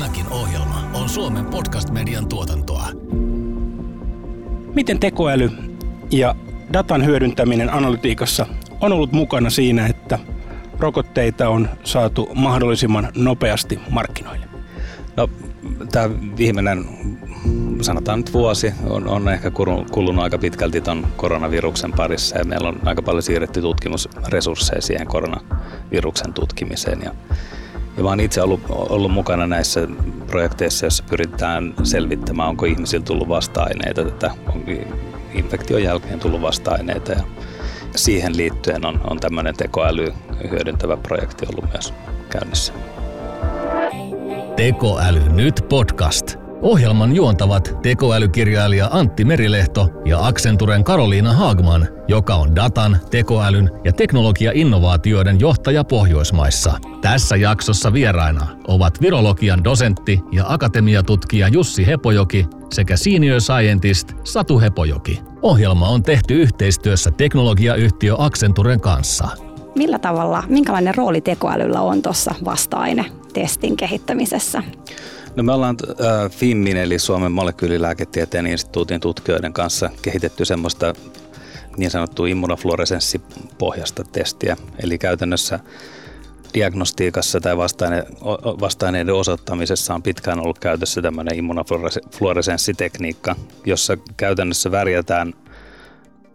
Tämäkin ohjelma on Suomen podcast-median tuotantoa. Miten tekoäly ja datan hyödyntäminen analytiikassa on ollut mukana siinä, että rokotteita on saatu mahdollisimman nopeasti markkinoille? No, tämä viimeinen, sanotaan nyt vuosi, on ehkä kulunut aika pitkälti tuon koronaviruksen parissa ja meillä on aika paljon siirretty tutkimusresursseja siihen koronaviruksen tutkimiseen. Ja mä oon itse ollut mukana näissä projekteissa, joissa pyritään selvittämään, onko ihmisillä tullut vasta-aineita, onko infektion jälkeen tullut vasta-aineita. Ja siihen liittyen on tämmöinen tekoäly hyödyntävä projekti ollut myös käynnissä. Tekoäly nyt podcast. Ohjelman juontavat tekoälykirjailija Antti Merilehto ja Accenturen Karoliina Haagman, joka on datan, tekoälyn ja teknologiainnovaatioiden johtaja Pohjoismaissa. Tässä jaksossa vieraina ovat virologian dosentti ja akatemiatutkija Jussi Hepojoki sekä senior scientist Satu Hepojoki. Ohjelma on tehty yhteistyössä teknologiayhtiö Accenturen kanssa. Millä tavalla, minkälainen rooli tekoälyllä on tuossa vasta-ainetestin kehittämisessä? No me ollaan FIMMin eli Suomen molekyylilääketieteen instituutin tutkijoiden kanssa kehitetty semmoista niin sanottua immunofluoresenssipohjasta testiä. Eli käytännössä diagnostiikassa tai vasta-aineiden osoittamisessa on pitkään ollut käytössä tämmöinen immunofluoresenssitekniikka, jossa käytännössä värjätään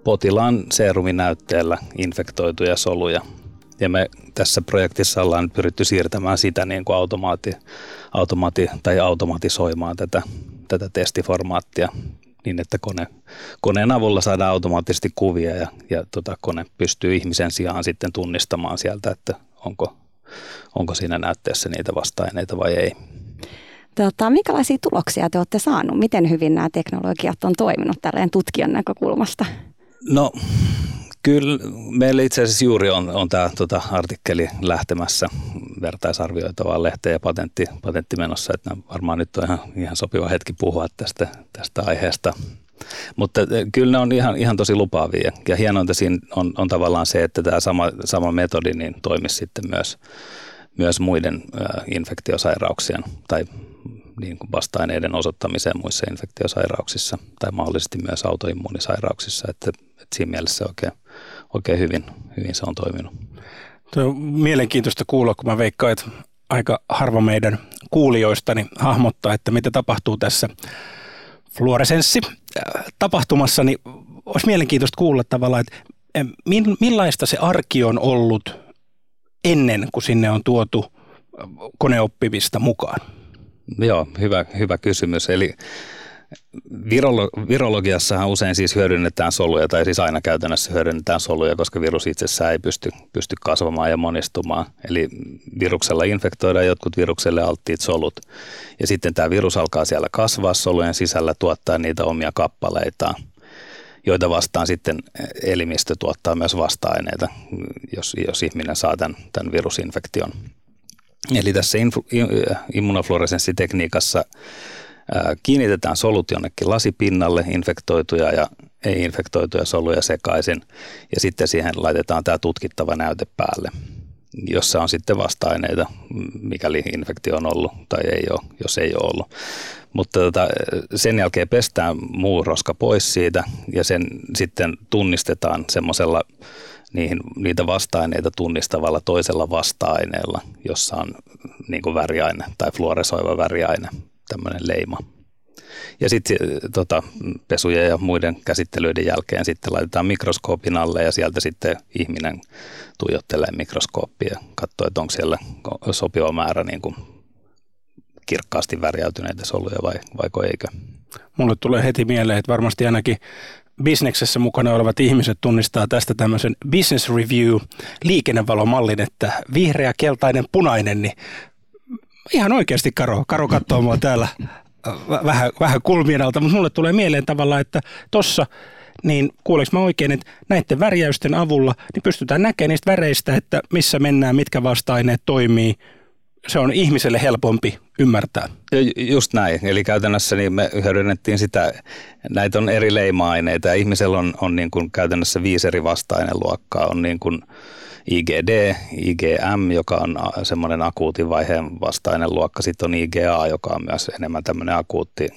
potilaan seeruminäytteellä infektoituja soluja. Ja me tässä projektissa ollaan pyritty siirtämään sitä niin kuin automatisoimaan tätä testiformaattia niin, että koneen avulla saadaan automaattisesti kuvia ja kone pystyy ihmisen sijaan sitten tunnistamaan sieltä, että onko siinä näytteessä niitä vasta-aineita vai ei. Minkälaisia tuloksia te olette saaneet? Miten hyvin nämä teknologiat on toiminut tälleen tutkijan näkökulmasta? No kyllä meillä itse asiassa juuri on tämä artikkeli lähtemässä vertaisarvioitavaan lehteen ja patentti menossa, että varmaan nyt on ihan sopiva hetki puhua tästä aiheesta. Mutta kyllä ne on ihan tosi lupaavia ja hienointa siinä on tavallaan se, että tämä sama metodi niin toimisi sitten myös muiden infektiosairauksien tai niin kuin vasta-aineiden osoittamiseen muissa infektiosairauksissa tai mahdollisesti myös autoimmuunisairauksissa, että siinä mielessä oikein hyvin se on toiminut. Tuo on mielenkiintoista kuulla, kun mä veikkaan, että aika harva meidän kuulijoistani hahmottaa, että mitä tapahtuu tässä fluoresenssitapahtumassa, niin olisi mielenkiintoista kuulla tavallaan, että millaista se arki on ollut ennen kuin sinne on tuotu koneoppimista mukaan? Joo, hyvä kysymys. Eli virologiassahan usein siis hyödynnetään soluja, tai siis aina käytännössä hyödynnetään soluja, koska virus itsessään ei pysty kasvamaan ja monistumaan. Eli viruksella infektoidaan jotkut virukselle alttiit solut. Ja sitten tämä virus alkaa siellä kasvaa solujen sisällä, tuottaa niitä omia kappaleitaan, joita vastaan sitten elimistö tuottaa myös vasta-aineita, jos ihminen saa tämän virusinfektion. Eli tässä immunofluoresenssitekniikassa kiinnitetään solut jonnekin lasipinnalle, infektoituja ja ei-infektoituja soluja sekaisin, ja sitten siihen laitetaan tämä tutkittava näyte päälle, jossa on sitten vasta-aineita, mikäli infektio on ollut tai ei ole, jos ei ole ollut. Mutta sen jälkeen pestään muu roska pois siitä, ja sen sitten tunnistetaan semmoisella niitä vasta-aineita tunnistavalla toisella vasta-aineella, jossa on niin kuin väriaine tai fluoresoiva väriaine, tämmöinen leima. Ja sitten pesujen ja muiden käsittelyiden jälkeen sitten laitetaan mikroskoopin alle ja sieltä sitten ihminen tuijottelee mikroskooppia ja katsoo, että onko siellä sopiva määrä niin kuin kirkkaasti värjäytyneitä soluja vaiko eikö. Mulle tulee heti mieleen, että varmasti ainakin bisneksessä mukana olevat ihmiset tunnistaa tästä tämmöisen business review liikennevalomallin, että vihreä, keltainen, punainen, niin ihan oikeasti Karo katsoo mua täällä vähän kulmien alta, mutta mulle tulee mieleen tavallaan, että tossa, niin kuuleks mä oikein, että näiden värjäysten avulla niin pystytään näkemään niistä väreistä, että missä mennään, mitkä vasta-aineet toimii. Se on ihmiselle helpompi ymmärtää. Just näin. Eli käytännössä niin me hyödynnettiin sitä, näitä on eri leima-aineita ja ihmisellä on niin kuin käytännössä 5 eri vasta-aineluokkaa. On niin kuin IGD, IGM, joka on semmoinen akuutin vaiheen vastainen luokka, sitten on IGA, joka on myös enemmän tämmöinen akuutti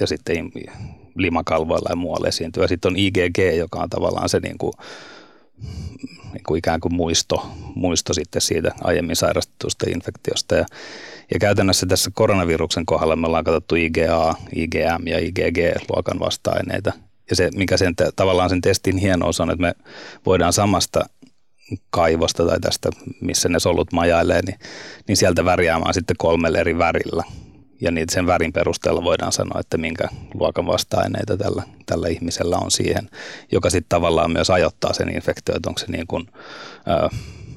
ja sitten limakalvoilla ja muualla esiintyy. Sitten on IgG, joka on tavallaan se niin kuin ikään kuin muisto sitten siitä aiemmin sairastetusta infektiosta. Ja käytännössä tässä koronaviruksen kohdalla me ollaan katsottu IgA, IgM ja IgG-luokan vasta-aineita. Ja se, mikä sen, tavallaan sen testin hienous on, että me voidaan samasta kaivosta tai tästä, missä ne solut majailee, niin sieltä värjäämään sitten 3 eri värillä. Ja niitä sen värin perusteella voidaan sanoa, että minkä luokan vasta-aineita tällä ihmisellä on siihen, joka sitten tavallaan myös ajoittaa sen infektio, että onko se niin kuin,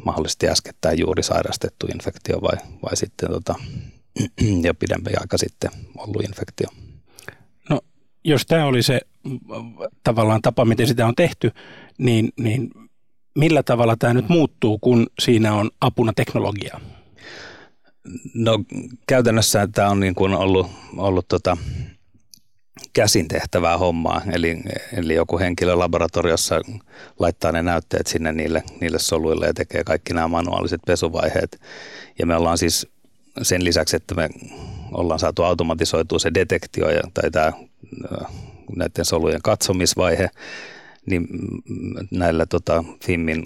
mahdollisesti äskettäin juuri sairastettu infektio vai sitten ja pidempi aika sitten ollut infektio. No, jos tämä oli se tavallaan tapa, miten sitä on tehty, niin millä tavalla tämä nyt muuttuu, kun siinä on apuna teknologiaa? No käytännössä tämä on niin kuin ollut käsin tehtävää hommaa, eli joku henkilö laboratoriossa laittaa ne näytteet sinne niille soluille ja tekee kaikki nämä manuaaliset pesuvaiheet. Ja me ollaan siis sen lisäksi, että me ollaan saatu automatisoitua se detektio tai tämä näiden solujen katsomisvaihe, niin näillä FIMMin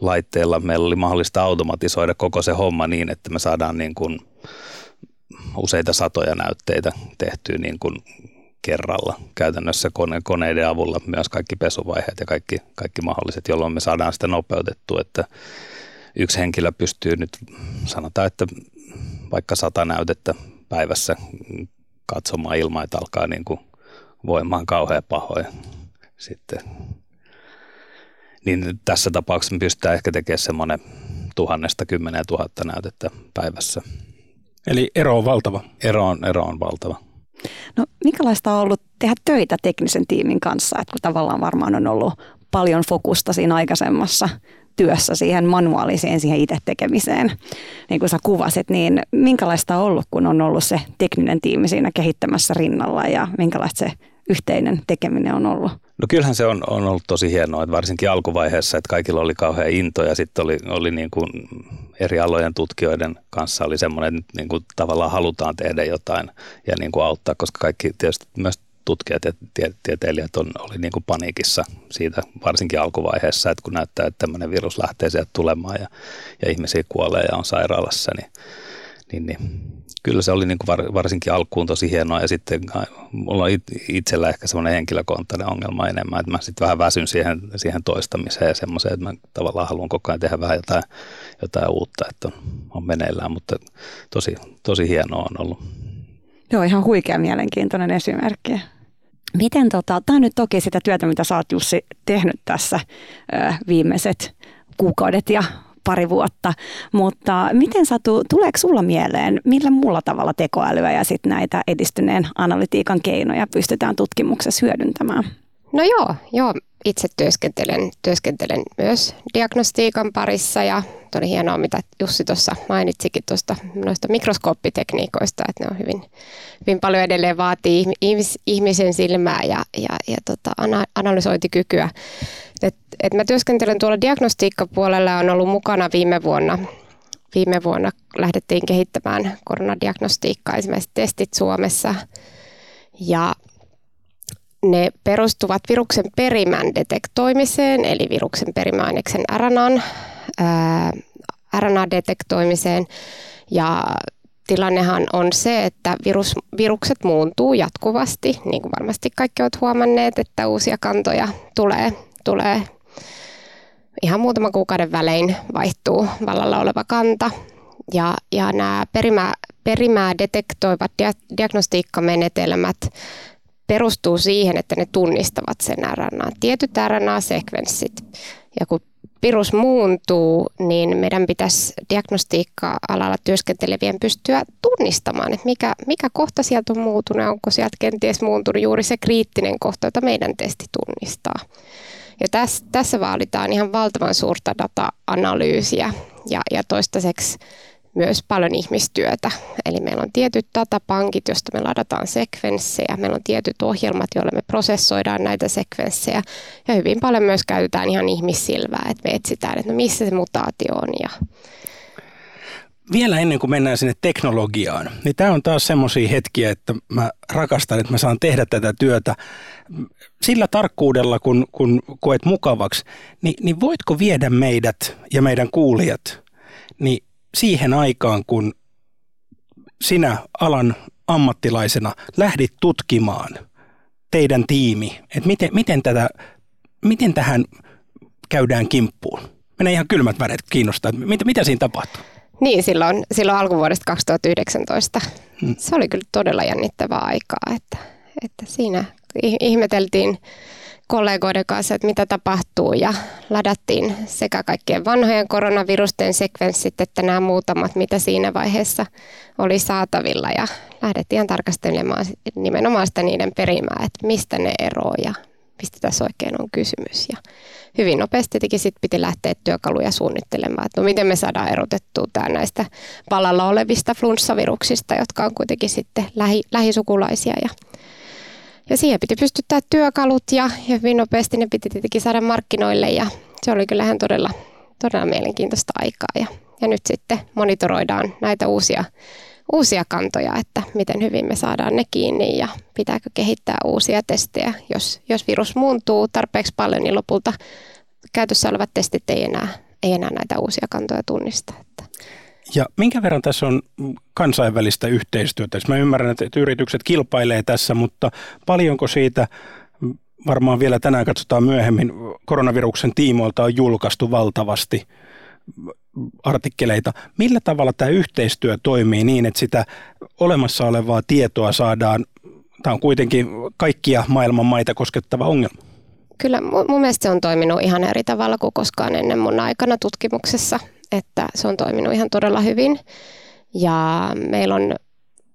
laitteilla meillä oli mahdollista automatisoida koko se homma niin, että me saadaan niin kuin useita satoja näytteitä tehtyä niin kuin kerralla. Käytännössä koneiden avulla myös kaikki pesuvaiheet ja kaikki mahdolliset, jolloin me saadaan sitä nopeutettua, että yksi henkilö pystyy nyt, sanotaan, että vaikka 100 näytettä päivässä katsomaan ilman, että alkaa niin kuin voimaan kauhean pahoin sitten. Niin tässä tapauksessa me pystytään ehkä tekemään semmoinen 1000–10 000 näytettä päivässä. Eli ero on valtava? Ero on valtava. No minkälaista on ollut tehdä töitä teknisen tiimin kanssa? Et kun tavallaan varmaan on ollut paljon fokusta siinä aikaisemmassa työssä siihen manuaaliseen, siihen itse tekemiseen. Niin kuin sä kuvasit, niin minkälaista on ollut, kun on ollut se tekninen tiimi siinä kehittämässä rinnalla ja minkälaista se yhteinen tekeminen on ollut? No kyllähän se on ollut tosi hienoa, että varsinkin alkuvaiheessa, että kaikilla oli kauhean into ja sitten oli niin kuin eri alojen tutkijoiden kanssa oli semmoinen, että niin kuin tavallaan halutaan tehdä jotain ja niin kuin auttaa, koska kaikki tietysti myös tutkijat ja tieteilijät oli niin kuin paniikissa siitä varsinkin alkuvaiheessa, että kun näyttää, että tämmöinen virus lähtee sieltä tulemaan ja ihmisiä kuolee ja on sairaalassa, niin kyllä se oli niin kuin varsinkin alkuun tosi hienoa ja sitten mulla on itsellä ehkä semmoinen henkilökohtainen ongelma enemmän, että mä sitten vähän väsyn siihen toistamiseen ja semmoiseen, että mä tavallaan haluan koko ajan tehdä vähän jotain uutta, että on meneillään, mutta tosi, tosi hienoa on ollut. Joo, ihan huikea mielenkiintoinen esimerkki. Miten tämä on nyt toki sitä työtä, mitä sä oot Jussi tehnyt tässä viimeiset kuukaudet ja pari vuotta, mutta miten Satu, tuleeko sulla mieleen, millä muulla tavalla tekoälyä ja sitten näitä edistyneen analytiikan keinoja pystytään tutkimuksessa hyödyntämään? No joo, itse työskentelen myös diagnostiikan parissa ja oli hienoa, mitä Jussi tuossa mainitsikin tuosta noista mikroskooppitekniikoista, että ne on hyvin paljon edelleen vaatii ihmisen silmää ja analysointikykyä. Et mä työskentelen tuolla diagnostiikkapuolella ja on ollut mukana viime vuonna lähdettiin kehittämään koronadiagnostiikkaa, ensimmäiset testit Suomessa ja ne perustuvat viruksen perimän detektoimiseen, eli viruksen perimääineksen RNA-detektoimiseen ja tilannehan on se, että virukset muuntuu jatkuvasti, niin kuin varmasti kaikki ovat huomanneet, että uusia kantoja tulee ihan muutaman kuukauden välein vaihtuu vallalla oleva kanta ja nämä perimää detektoivat diagnostiikkamenetelmät perustuu siihen, että ne tunnistavat sen RNA, tietyt RNA-sekvenssit ja kun virus muuntuu, niin meidän pitäisi diagnostiikka-alalla työskentelevien pystyä tunnistamaan, että mikä kohta sieltä on muuttunut, onko sieltä kenties muuntunut juuri se kriittinen kohta, jota meidän testi tunnistaa. Ja tässä vaaditaan ihan valtavan suurta data-analyysiä ja toistaiseksi myös paljon ihmistyötä. Eli meillä on tietyt datapankit, joista me ladataan sekvenssejä, meillä on tietyt ohjelmat, joilla me prosessoidaan näitä sekvenssejä ja hyvin paljon myös käytetään ihan ihmissilmää, että me etsitään, että no missä se mutaatio on. Ja vielä ennen kuin mennään sinne teknologiaan, niin tämä on taas semmoisia hetkiä, että mä rakastan, että mä saan tehdä tätä työtä sillä tarkkuudella, kun koet mukavaksi, niin voitko viedä meidät ja meidän kuulijat niin siihen aikaan, kun sinä alan ammattilaisena lähdit tutkimaan teidän tiimi, että miten tähän käydään kimppuun? Menee ihan kylmät väreet kiinnostaa, että mitä siinä tapahtuu? Niin, silloin alkuvuodesta 2019. Se oli kyllä todella jännittävää aikaa, että siinä ihmeteltiin kollegoiden kanssa, että mitä tapahtuu ja ladattiin sekä kaikkien vanhojen koronavirusten sekvenssit, että nämä muutamat, mitä siinä vaiheessa oli saatavilla ja lähdettiin tarkastelemaan nimenomaan sitä niiden perimää, että mistä ne eroaa ja mistä tässä oikein on kysymys. Ja hyvin nopeasti tietenkin sit piti lähteä työkaluja suunnittelemaan, että no miten me saadaan erotettua tämä näistä vallalla olevista flunssaviruksista, jotka on kuitenkin sitten lähisukulaisia. Ja siihen piti pystyttää työkalut ja hyvin nopeasti ne piti tietenkin saada markkinoille ja se oli kyllähän todella mielenkiintoista aikaa. Ja nyt sitten monitoroidaan näitä uusia kantoja, että miten hyvin me saadaan ne kiinni ja pitääkö kehittää uusia testejä. Jos virus muuntuu tarpeeksi paljon, niin lopulta käytössä olevat testit ei enää näitä uusia kantoja tunnista. Ja minkä verran tässä on kansainvälistä yhteistyötä? Mä ymmärrän, että yritykset kilpailee tässä, mutta paljonko siitä, varmaan vielä tänään katsotaan myöhemmin, koronaviruksen tiimoilta on julkaistu valtavasti artikkeleita. Millä tavalla tämä yhteistyö toimii niin, että sitä olemassa olevaa tietoa saadaan? Tämä on kuitenkin kaikkia maailman maita koskettava ongelma. Kyllä mun mielestä se on toiminut ihan eri tavalla kuin koskaan ennen mun aikana tutkimuksessa, että se on toiminut ihan todella hyvin ja meillä on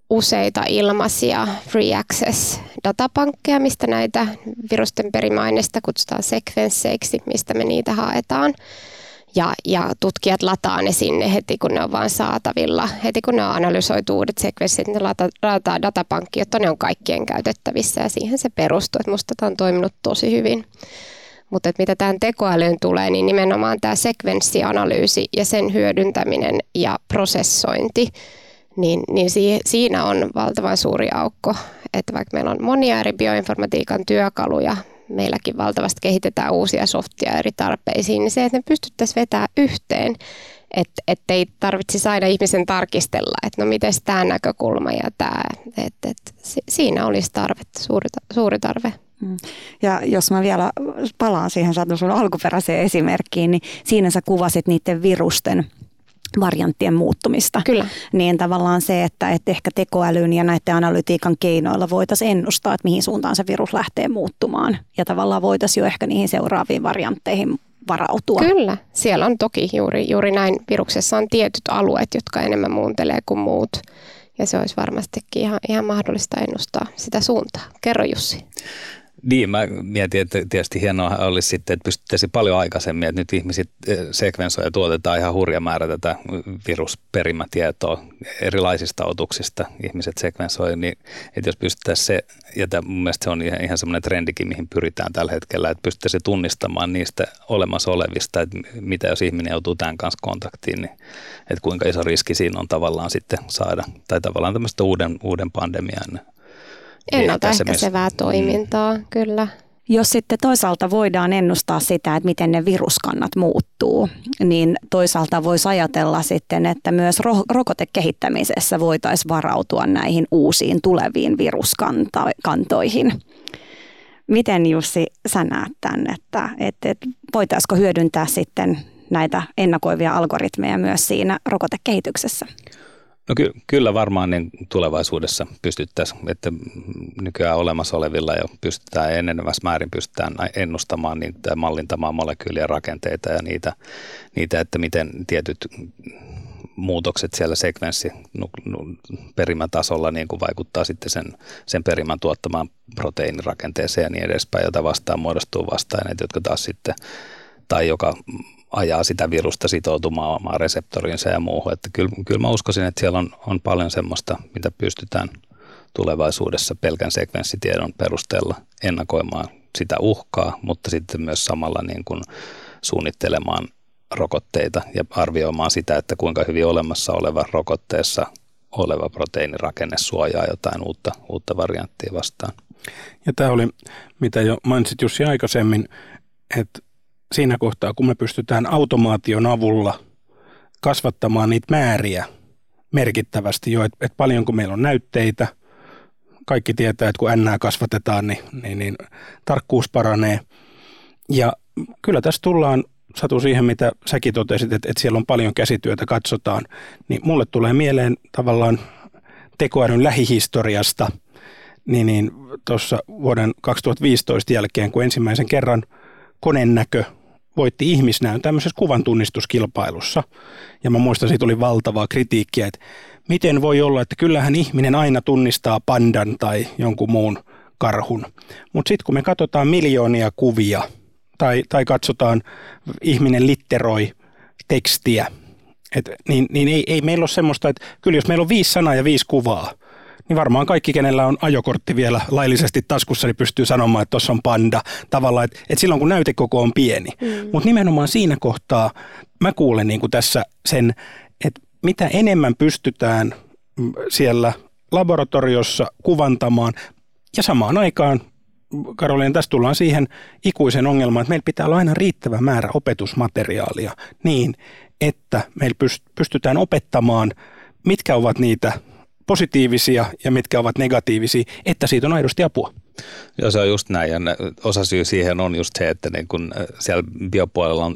useita ilmaisia free access datapankkeja, mistä näitä virusten perimaineista kutsutaan sekvensseiksi, mistä me niitä haetaan. Ja tutkijat lataa ne sinne heti, kun ne on vaan saatavilla. Heti kun ne on analysoitu uudet sekvenssit, ne lataa datapankkiin, jotta ne on kaikkien käytettävissä. Ja siihen se perustuu, että musta tämä on toiminut tosi hyvin. Mutta mitä tämän tekoälyyn tulee, niin nimenomaan tämä sekvenssianalyysi ja sen hyödyntäminen ja prosessointi, niin siinä on valtavan suuri aukko. Että vaikka meillä on monia eri bioinformatiikan työkaluja, meilläkin valtavasti kehitetään uusia softia eri tarpeisiin, niin se, että ne pystyttäisiin vetämään yhteen, että ei tarvitsisi aina ihmisen tarkistella, että no miten tämä näkökulma ja tämä, että siinä olisi tarvetta, suuri tarve. Ja jos mä vielä palaan siihen Satu sun alkuperäiseen esimerkkiin, niin siinä sä kuvasit niiden virusten varianttien muuttumista. Kyllä. Niin tavallaan se, että ehkä tekoälyn ja näiden analytiikan keinoilla voitaisiin ennustaa, että mihin suuntaan se virus lähtee muuttumaan. Ja tavallaan voitaisiin jo ehkä niihin seuraaviin variantteihin varautua. Kyllä. Siellä on toki juuri näin. Viruksessa on tietyt alueet, jotka enemmän muuntelee kuin muut. Ja se olisi varmastikin ihan mahdollista ennustaa sitä suuntaa. Kerro Jussi. Niin, mä mietin, että tietysti hienoa olisi sitten, että pystyttäisiin paljon aikaisemmin, että nyt ihmiset sekvensoja ja tuotetaan ihan hurja määrä tätä virusperimätietoa erilaisista otuksista. Ihmiset sekvensoi, niin että jos pystyttäisiin se, ja mun mielestä se on ihan semmoinen trendikin, mihin pyritään tällä hetkellä, että pystyttäisiin tunnistamaan niistä olemassa olevista, että mitä jos ihminen joutuu tämän kanssa kontaktiin, niin että kuinka iso riski siinä on tavallaan sitten saada, tai tavallaan tämmöistä uuden pandemian. Ennaltaehkäisevää toimintaa, kyllä. Jos sitten toisaalta voidaan ennustaa sitä, että miten ne viruskannat muuttuu, niin toisaalta voisi ajatella sitten, että myös rokotekehittämisessä voitaisiin varautua näihin uusiin tuleviin viruskantoihin. Miten Jussi sä näet tämän, että voitaisiko hyödyntää sitten näitä ennakoivia algoritmeja myös siinä rokotekehityksessä? No kyllä varmaan niin tulevaisuudessa pystyttäisiin, että nykyään olemassa olevilla jo pystytään enenevässä määrin ennustamaan niitä, mallintamaan molekyylien rakenteita ja niitä, että miten tietyt muutokset siellä sekvenssiperimätasolla niin kuin vaikuttaa sitten sen perimän tuottamaan proteiinirakenteeseen ja niin edespäin, jota vastaan muodostuu vastaineet, jotka taas sitten, tai joka ajaa sitä virusta sitoutumaan omaan reseptoriinsa ja muuhun. Että kyllä mä uskoisin, että siellä on paljon semmoista, mitä pystytään tulevaisuudessa pelkän sekvenssitiedon perusteella ennakoimaan sitä uhkaa, mutta sitten myös samalla niin kuin suunnittelemaan rokotteita ja arvioimaan sitä, että kuinka hyvin olemassa oleva rokotteessa oleva proteiinirakenne suojaa jotain uutta varianttia vastaan. Ja tämä oli, mitä jo mainitsit Jussi aikaisemmin, että siinä kohtaa, kun me pystytään automaation avulla kasvattamaan niitä määriä merkittävästi jo, että paljonko meillä on näytteitä, kaikki tietää, että kun N kasvatetaan, niin tarkkuus paranee. Ja kyllä tässä tullaan, Satu, siihen, mitä säkin totesit, että siellä on paljon käsityötä, katsotaan, niin mulle tulee mieleen tavallaan tekoälyn lähihistoriasta, niin tuossa vuoden 2015 jälkeen, kun ensimmäisen kerran konennäkö voitti ihmisnäön tämmöisessä kuvantunnistuskilpailussa. Ja mä muistan, siitä oli valtavaa kritiikkiä, että miten voi olla, että kyllähän ihminen aina tunnistaa pandan tai jonkun muun karhun. Mutta sitten kun me katsotaan miljoonia kuvia tai katsotaan ihminen litteroi tekstiä, niin ei meillä ole semmoista, että kyllä jos meillä on 5 sanaa ja 5 kuvaa, niin varmaan kaikki, kenellä on ajokortti vielä laillisesti taskussa, niin pystyy sanomaan, että tuossa on panda. Tavallaan, että silloin kun näytekoko on pieni. Mutta nimenomaan siinä kohtaa mä kuulen niin kuin tässä sen, että mitä enemmän pystytään siellä laboratoriossa kuvantamaan ja samaan aikaan, Karoliina, tässä tullaan siihen ikuisen ongelmaan, että meillä pitää olla aina riittävä määrä opetusmateriaalia niin, että meillä pystytään opettamaan, mitkä ovat niitä positiivisia ja mitkä ovat negatiivisia, että siitä on aidosti apua. Joo, se on just näin, ja osasyy siihen on just se, että niin kun siellä biopuolella on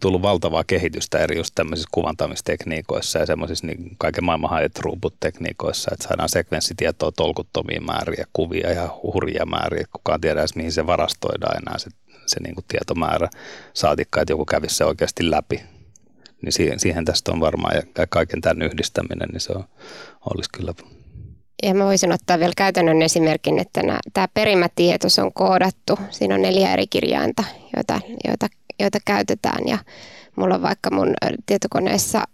tullut valtavaa kehitystä eri just tämmöisissä kuvantamistekniikoissa ja semmoisissa niin kaiken maailman high throughput-tekniikoissa, että saadaan sekvenssitietoa tolkuttomia määriä, kuvia ja hurjia määriä, kukaan tiedä edes mihin se varastoidaan enää se niin kuin tietomäärä, saatikka, että joku kävisi se oikeasti läpi. Niin siihen tästä on varmaan, ja kaiken tämän yhdistäminen, niin se olisi kyllä. Ja mä voisin ottaa vielä käytännön esimerkin, että tämä perimätieto, se on koodattu. Siinä on 4 eri kirjainta, joita käytetään. Ja mulla on vaikka mun tietokoneessa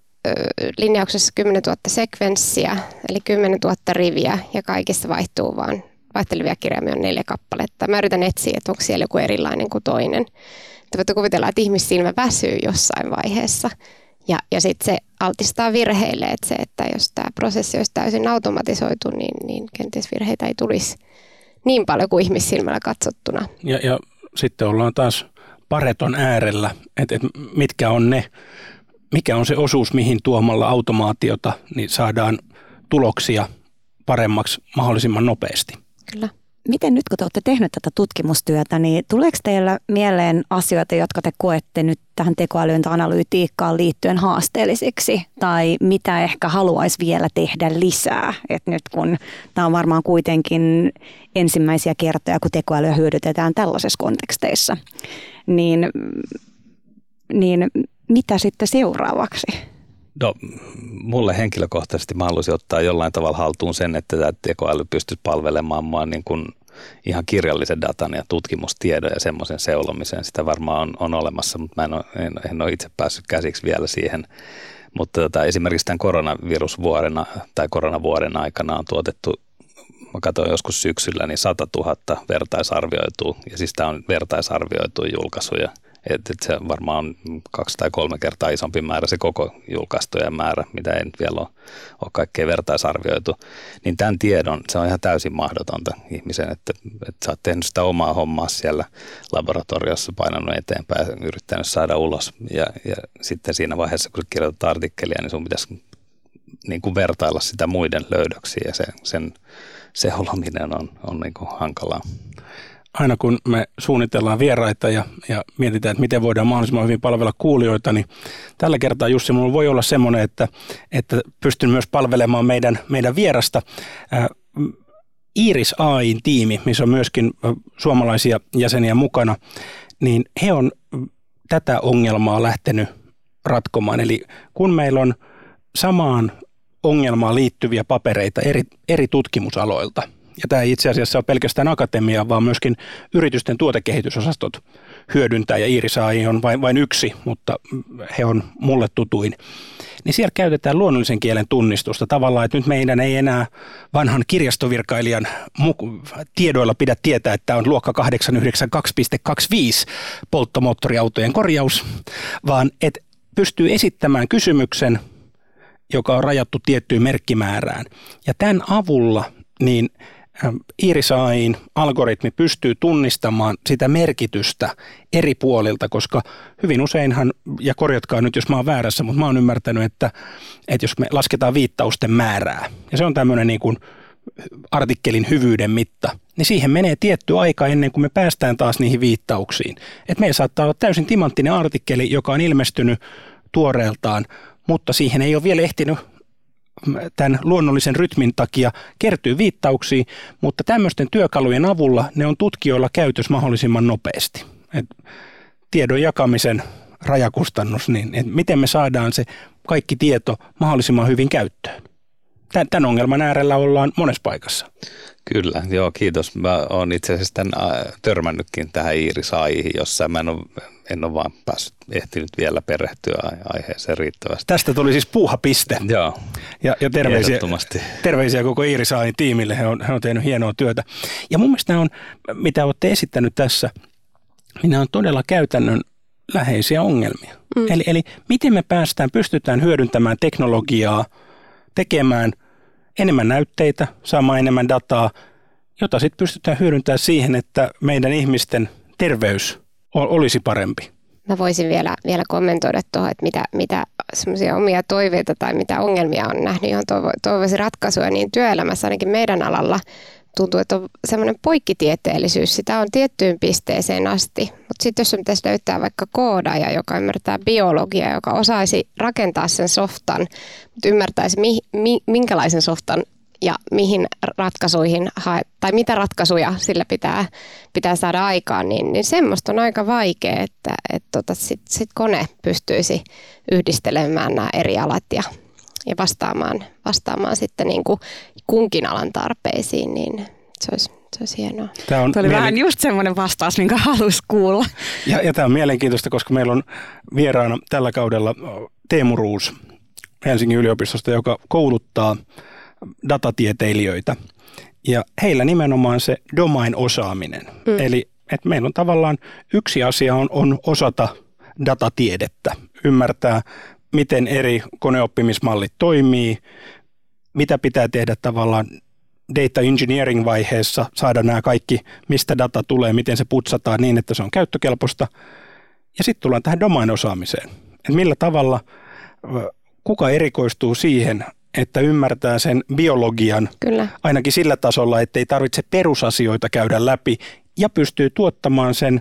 linjauksessa 10 000 sekvenssiä, eli 10 000 riviä, ja kaikissa vaihtuu vaan. Vaihtelevia kirjaimia on 4 kappaletta. Mä yritän etsiä, että onko siellä joku erilainen kuin toinen. Voitte kuvitella, että ihmissilmä väsyy jossain vaiheessa ja sitten se altistaa virheille, että se, että jos tämä prosessi olisi täysin automatisoitu, niin kenties virheitä ei tulisi niin paljon kuin ihmissilmällä katsottuna. Ja sitten ollaan taas Pareton äärellä, että mikä on se osuus, mihin tuomalla automaatiota niin saadaan tuloksia paremmaksi mahdollisimman nopeasti. Kyllä. Miten nyt, kun te olette tehneet tätä tutkimustyötä, niin tuleeko teillä mieleen asioita, jotka te koette nyt tähän tekoälyyn tai analytiikkaan liittyen haasteellisiksi? Tai mitä ehkä haluaisi vielä tehdä lisää? Et nyt kun tämä on varmaan kuitenkin ensimmäisiä kertoja, kun tekoälyä hyödytetään tällaisessa konteksteissa, niin mitä sitten seuraavaksi? No, mulle henkilökohtaisesti mä haluaisin ottaa jollain tavalla haltuun sen, että tämä tekoäly pystyisi palvelemaan mua niin kuin ihan kirjallisen datan ja tutkimustiedon ja semmoisen seulomiseen. Sitä varmaan on olemassa, mutta mä en ole itse päässyt käsiksi vielä siihen. Mutta esimerkiksi tämän koronavirusvuoden tai koronavuoden aikana on tuotettu, mä katsoin joskus syksyllä, niin 100 000 vertaisarvioitua, ja siis tämä on vertaisarvioitua julkaisuja. Että se varmaan on 2 tai 3 kertaa isompi määrä se koko julkaistujen määrä, mitä ei nyt vielä ole kaikkea vertaisarvioitu. Niin tämän tiedon, se on ihan täysin mahdotonta ihmisen, että sä oot tehnyt sitä omaa hommaa siellä laboratoriossa, painanut eteenpäin ja yrittänyt saada ulos. Ja sitten siinä vaiheessa, kun kirjoitat artikkelia, niin sun pitäisi niin kuin vertailla sitä muiden löydöksiä ja sen olominen on niin kuin hankalaa. Aina kun me suunnitellaan vieraita ja mietitään, että miten voidaan mahdollisimman hyvin palvella kuulijoita, niin tällä kertaa, Jussi, minulla voi olla semmoinen, että pystyn myös palvelemaan meidän vierasta. Iris AI:n tiimi, missä on myöskin suomalaisia jäseniä mukana, niin he on tätä ongelmaa lähtenyt ratkomaan. Eli kun meillä on samaan ongelmaan liittyviä papereita eri tutkimusaloilta, ja tämä ei itse asiassa ole pelkästään akatemia, vaan myöskin yritysten tuotekehitysosastot hyödyntää, ja Iris AI on vain yksi, mutta he on mulle tutuin, niin siellä käytetään luonnollisen kielen tunnistusta tavallaan, että nyt meidän ei enää vanhan kirjastovirkailijan tiedoilla pidä tietää, että on luokka 892.25 polttomoottoriautojen korjaus, vaan että pystyy esittämään kysymyksen, joka on rajattu tiettyyn merkkimäärään. Ja tämän avulla niin Iris AI:n algoritmi pystyy tunnistamaan sitä merkitystä eri puolilta, koska hyvin useinhan, ja korjatkaa nyt jos mä oon väärässä, mutta mä oon ymmärtänyt, että jos me lasketaan viittausten määrää, ja se on tämmöinen niin kuin artikkelin hyvyyden mitta, niin siihen menee tietty aika ennen kuin me päästään taas niihin viittauksiin. Että meillä saattaa olla täysin timanttinen artikkeli, joka on ilmestynyt tuoreeltaan, mutta siihen ei ole vielä ehtinyt tämän luonnollisen rytmin takia kertyy viittauksia, mutta tämmöisten työkalujen avulla ne on tutkijoilla käytössä mahdollisimman nopeasti. Et tiedon jakamisen rajakustannus, niin et miten me saadaan se kaikki tieto mahdollisimman hyvin käyttöön. Tämän ongelman äärellä ollaan monessa paikassa. Kyllä, joo, kiitos. Mä oon itse asiassa törmännytkin tähän Iris AI:hin, jossa mä en ole vaan ehtinyt vielä perehtyä aiheeseen riittävästi. Tästä tuli siis puuhapiste. Joo, ja terveisiä koko Iris AI:n tiimille, he on tehnyt hienoa työtä. Ja mun mielestä on, mitä olette esittänyt tässä, niin nämä on todella käytännön läheisiä ongelmia. Eli miten me pystytään hyödyntämään teknologiaa, tekemään enemmän näytteitä, saamaan enemmän dataa, jota sitten pystytään hyödyntämään siihen, että meidän ihmisten terveys olisi parempi. Mä voisin vielä kommentoida tuohon, että mitä semmoisia omia toiveita tai mitä ongelmia on nähnyt, johon toivoisin ratkaisuja, niin työelämässä ainakin meidän alalla tuntuu, että on semmoinen poikkitieteellisyys. Sitä on tiettyyn pisteeseen asti, mutta sitten jos pitäisi löytää vaikka koodaaja, joka ymmärtää biologiaa, joka osaisi rakentaa sen softan, mutta ymmärtäisi minkälaisen softan ja mihin ratkaisuihin tai mitä ratkaisuja sillä pitää saada aikaan, niin semmoista on aika vaikea, että sit kone pystyisi yhdistelemään nämä eri alat ja vastaamaan sitten niin kuin kunkin alan tarpeisiin, niin se olisi hienoa. Tämä oli vähän just semmoinen vastaus, minkä halusi kuulla. Ja tämä on mielenkiintoista, koska meillä on vieraana tällä kaudella Teemu Roos Helsingin yliopistosta, joka kouluttaa datatieteilijöitä. Ja heillä nimenomaan se domain-osaaminen. Eli että meillä on tavallaan yksi asia on osata datatiedettä, ymmärtää, miten eri koneoppimismallit toimii, mitä pitää tehdä tavallaan data engineering-vaiheessa, saada nämä kaikki, mistä data tulee, miten se putsataan niin, että se on käyttökelpoista. Ja sitten tullaan tähän domain-osaamiseen. Et millä tavalla, kuka erikoistuu siihen, että ymmärtää sen biologian, kyllä, ainakin sillä tasolla, ettei tarvitse perusasioita käydä läpi ja pystyy tuottamaan sen,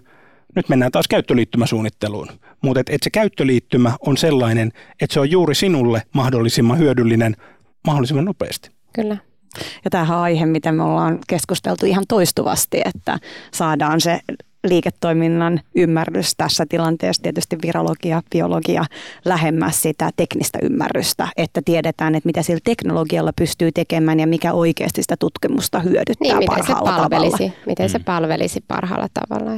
nyt mennään taas käyttöliittymäsuunnitteluun, mutta että se käyttöliittymä on sellainen, että se on juuri sinulle mahdollisimman hyödyllinen mahdollisimman nopeasti. Kyllä. Ja tämähän on aihe, mitä me ollaan keskusteltu ihan toistuvasti, että saadaan se liiketoiminnan ymmärrys tässä tilanteessa, tietysti virologia, biologia, lähemmäs sitä teknistä ymmärrystä, että tiedetään, että mitä sillä teknologialla pystyy tekemään ja mikä oikeasti sitä tutkimusta hyödyttää niin, parhaalla tavalla. Miten se palvelisi parhaalla tavalla,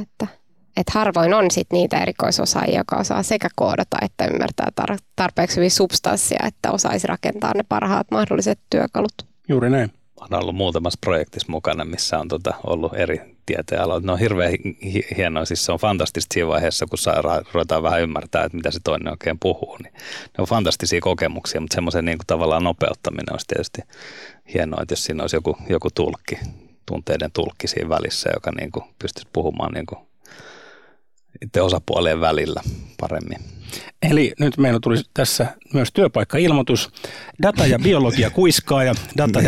että harvoin on sit niitä erikoisosaajia, joka osaa sekä koodata että ymmärtää tarpeeksi hyvin substanssia, että osaisi rakentaa ne parhaat mahdolliset työkalut. Juuri näin. Olen ollut muutamassa projektissa mukana, missä on ollut eri tieteenaloja. Ne on hirveän hienoa, siis se on fantastista siinä vaiheessa, kun ruvetaan vähän ymmärtää, että mitä se toinen oikein puhuu. Niin ne on fantastisia kokemuksia, mutta semmoisen niin kuin tavallaan nopeuttaminen olisi tietysti hienoa, että jos siinä olisi joku tulkki, tunteiden tulkki siinä välissä, joka niin kuin pystyisi puhumaan niin kuin itse osapuolien välillä paremmin. Eli nyt meillä tuli tässä myös työpaikkailmoitus. Data ja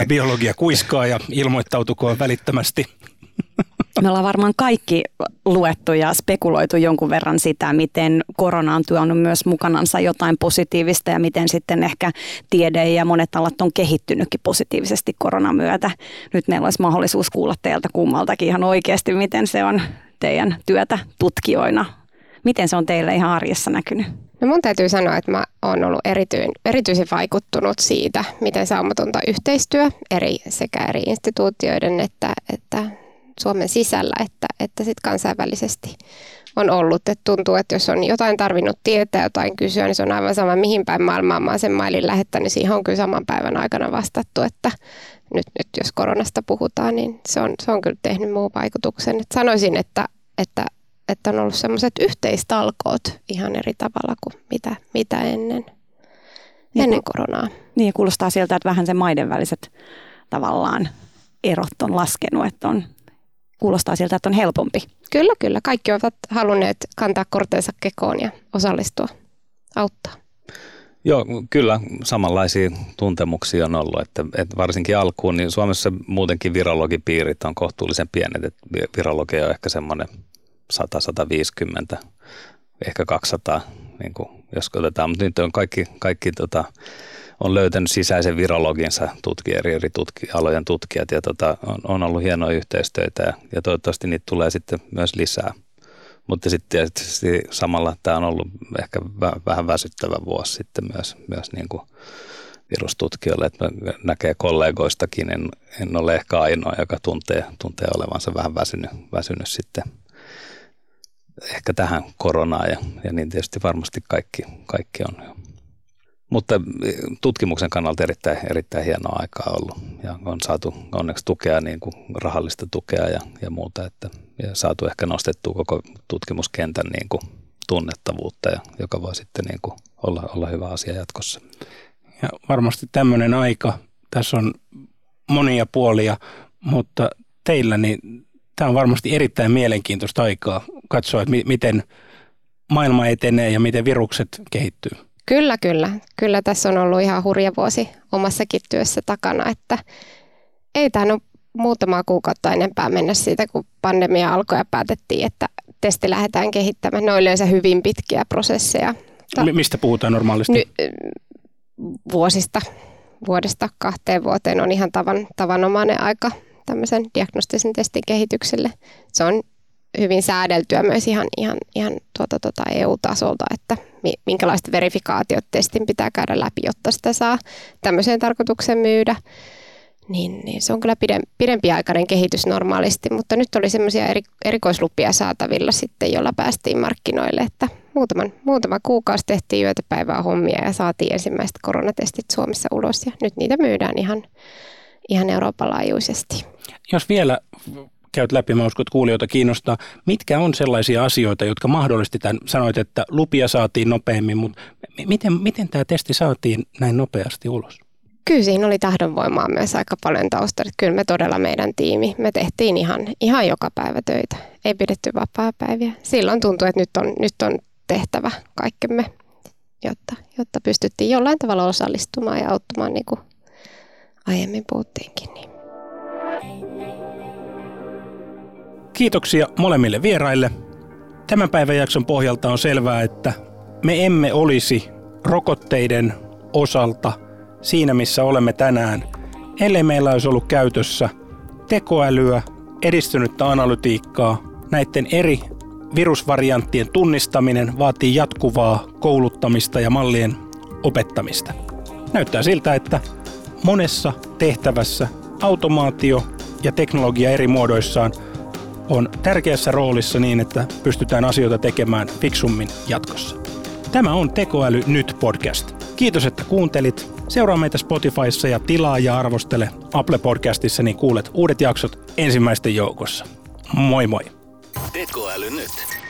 biologia kuiskaaja, ilmoittautukoon välittömästi. Me ollaan varmaan kaikki luettu ja spekuloitu jonkun verran sitä, miten korona on tuonut myös mukanansa jotain positiivista ja miten sitten ehkä tiede ja monet alat on kehittynytkin positiivisesti koronan myötä. Nyt meillä olisi mahdollisuus kuulla teiltä kummaltakin ihan oikeasti, miten se on teidän työtä tutkijoina. Miten se on teille ihan arjessa näkynyt? No mun täytyy sanoa, että mä oon ollut erityisen vaikuttunut siitä, miten saumatonta yhteistyö sekä eri instituutioiden että Suomen sisällä että sitten kansainvälisesti on ollut. Et tuntuu, että jos on jotain tarvinnut tietää, jotain kysyä, niin se on aivan sama mihin päin maailmaa mä oon sen mailin lähettänyt, niin siihen on kyllä saman päivän aikana vastattu, että nyt jos koronasta puhutaan, niin se on kyllä tehnyt muun vaikutuksen. Et sanoisin, että on ollut sellaiset yhteistalkoot ihan eri tavalla kuin mitä ennen koronaa. Niin, ja kuulostaa siltä, että vähän se maiden väliset tavallaan erot on laskenut, että on... Kuulostaa siltä, että on helpompi. Kyllä. Kaikki ovat halunneet kantaa korteensa kekoon ja osallistua, auttaa. Joo, kyllä samanlaisia tuntemuksia on ollut. Että varsinkin alkuun, niin Suomessa muutenkin virologipiirit on kohtuullisen pienet. Että virologia on ehkä semmoinen 100-150, ehkä 200, niin kuin jos otetaan. Mutta nyt on kaikki on löytänyt sisäisen virologinsa eri alojen tutkijat ja on ollut hienoa yhteistyötä ja toivottavasti niitä tulee sitten myös lisää. Mutta sitten tietysti samalla tämä on ollut ehkä vähän väsyttävä vuosi sitten myös niin kuin virustutkijoille, että näkee kollegoistakin, en ole ehkä ainoa, joka tuntee olevansa vähän väsynyt sitten ehkä tähän koronaan ja niin tietysti varmasti kaikki on. Mutta tutkimuksen kannalta erittäin hienoa aikaa ollut ja on saatu onneksi tukea, niin kuin rahallista tukea ja muuta, että ja saatu ehkä nostettua koko tutkimuskentän niin kuin tunnettavuutta, ja joka voi sitten niin kuin olla hyvä asia jatkossa. Ja varmasti tämmöinen aika, tässä on monia puolia, mutta teillä niin tämä on varmasti erittäin mielenkiintoista aikaa katsoa, että miten maailma etenee ja miten virukset kehittyy. Kyllä, tässä on ollut ihan hurja vuosi omassakin työssä takana, että ei tähän ole muutamaa kuukautta enempää mennä siitä, kun pandemia alkoi ja päätettiin, että testi lähdetään kehittämään. Ne on yleensä hyvin pitkiä prosesseja. Mistä puhutaan normaalisti? Vuodesta 2 vuoteen on ihan tavanomainen aika tämmöisen diagnostisen testin kehitykselle. Se on hyvin säädeltyä myös ihan EU-tasolta, että minkälaiset verifikaatiot testin pitää käydä läpi, jotta sitä saa tämmöiseen tarkoitukseen myydä. Niin se on kyllä pidempiaikainen kehitys normaalisti, mutta nyt oli semmoisia erikoislupia saatavilla sitten, jolla päästiin markkinoille, että muutama kuukausi tehtiin yötä päivää hommia ja saatiin ensimmäiset koronatestit Suomessa ulos ja nyt niitä myydään ihan Euroopan laajuisesti. Jos vielä käyt läpi, mä uskon, että kuulijoita kiinnostaa. Mitkä on sellaisia asioita, jotka mahdollisesti tämän, sanoit, että lupia saatiin nopeammin, mutta miten tämä testi saatiin näin nopeasti ulos? Kyllä siinä oli tahdonvoimaa myös aika paljon taustalla. Kyllä meidän tiimi tehtiin ihan joka päivä töitä. Ei pidetty vapaapäiviä. Silloin tuntui, että nyt on tehtävä kaikkemme, jotta pystyttiin jollain tavalla osallistumaan ja auttamaan, niin kuin aiemmin puhuttiinkin. Kiitoksia molemmille vieraille. Tämän päivän jakson pohjalta on selvää, että me emme olisi rokotteiden osalta siinä, missä olemme tänään, ellei meillä olisi ollut käytössä tekoälyä, edistynyttä analytiikkaa. Näiden eri virusvarianttien tunnistaminen vaatii jatkuvaa kouluttamista ja mallien opettamista. Näyttää siltä, että monessa tehtävässä automaatio ja teknologia eri muodoissaan on tärkeässä roolissa niin, että pystytään asioita tekemään fiksummin jatkossa. Tämä on Tekoäly nyt -podcast. Kiitos, että kuuntelit. Seuraa meitä Spotifyssa ja tilaa ja arvostele Apple Podcastissa, niin kuulet uudet jaksot ensimmäisten joukossa. Moi moi! Tekoäly nyt.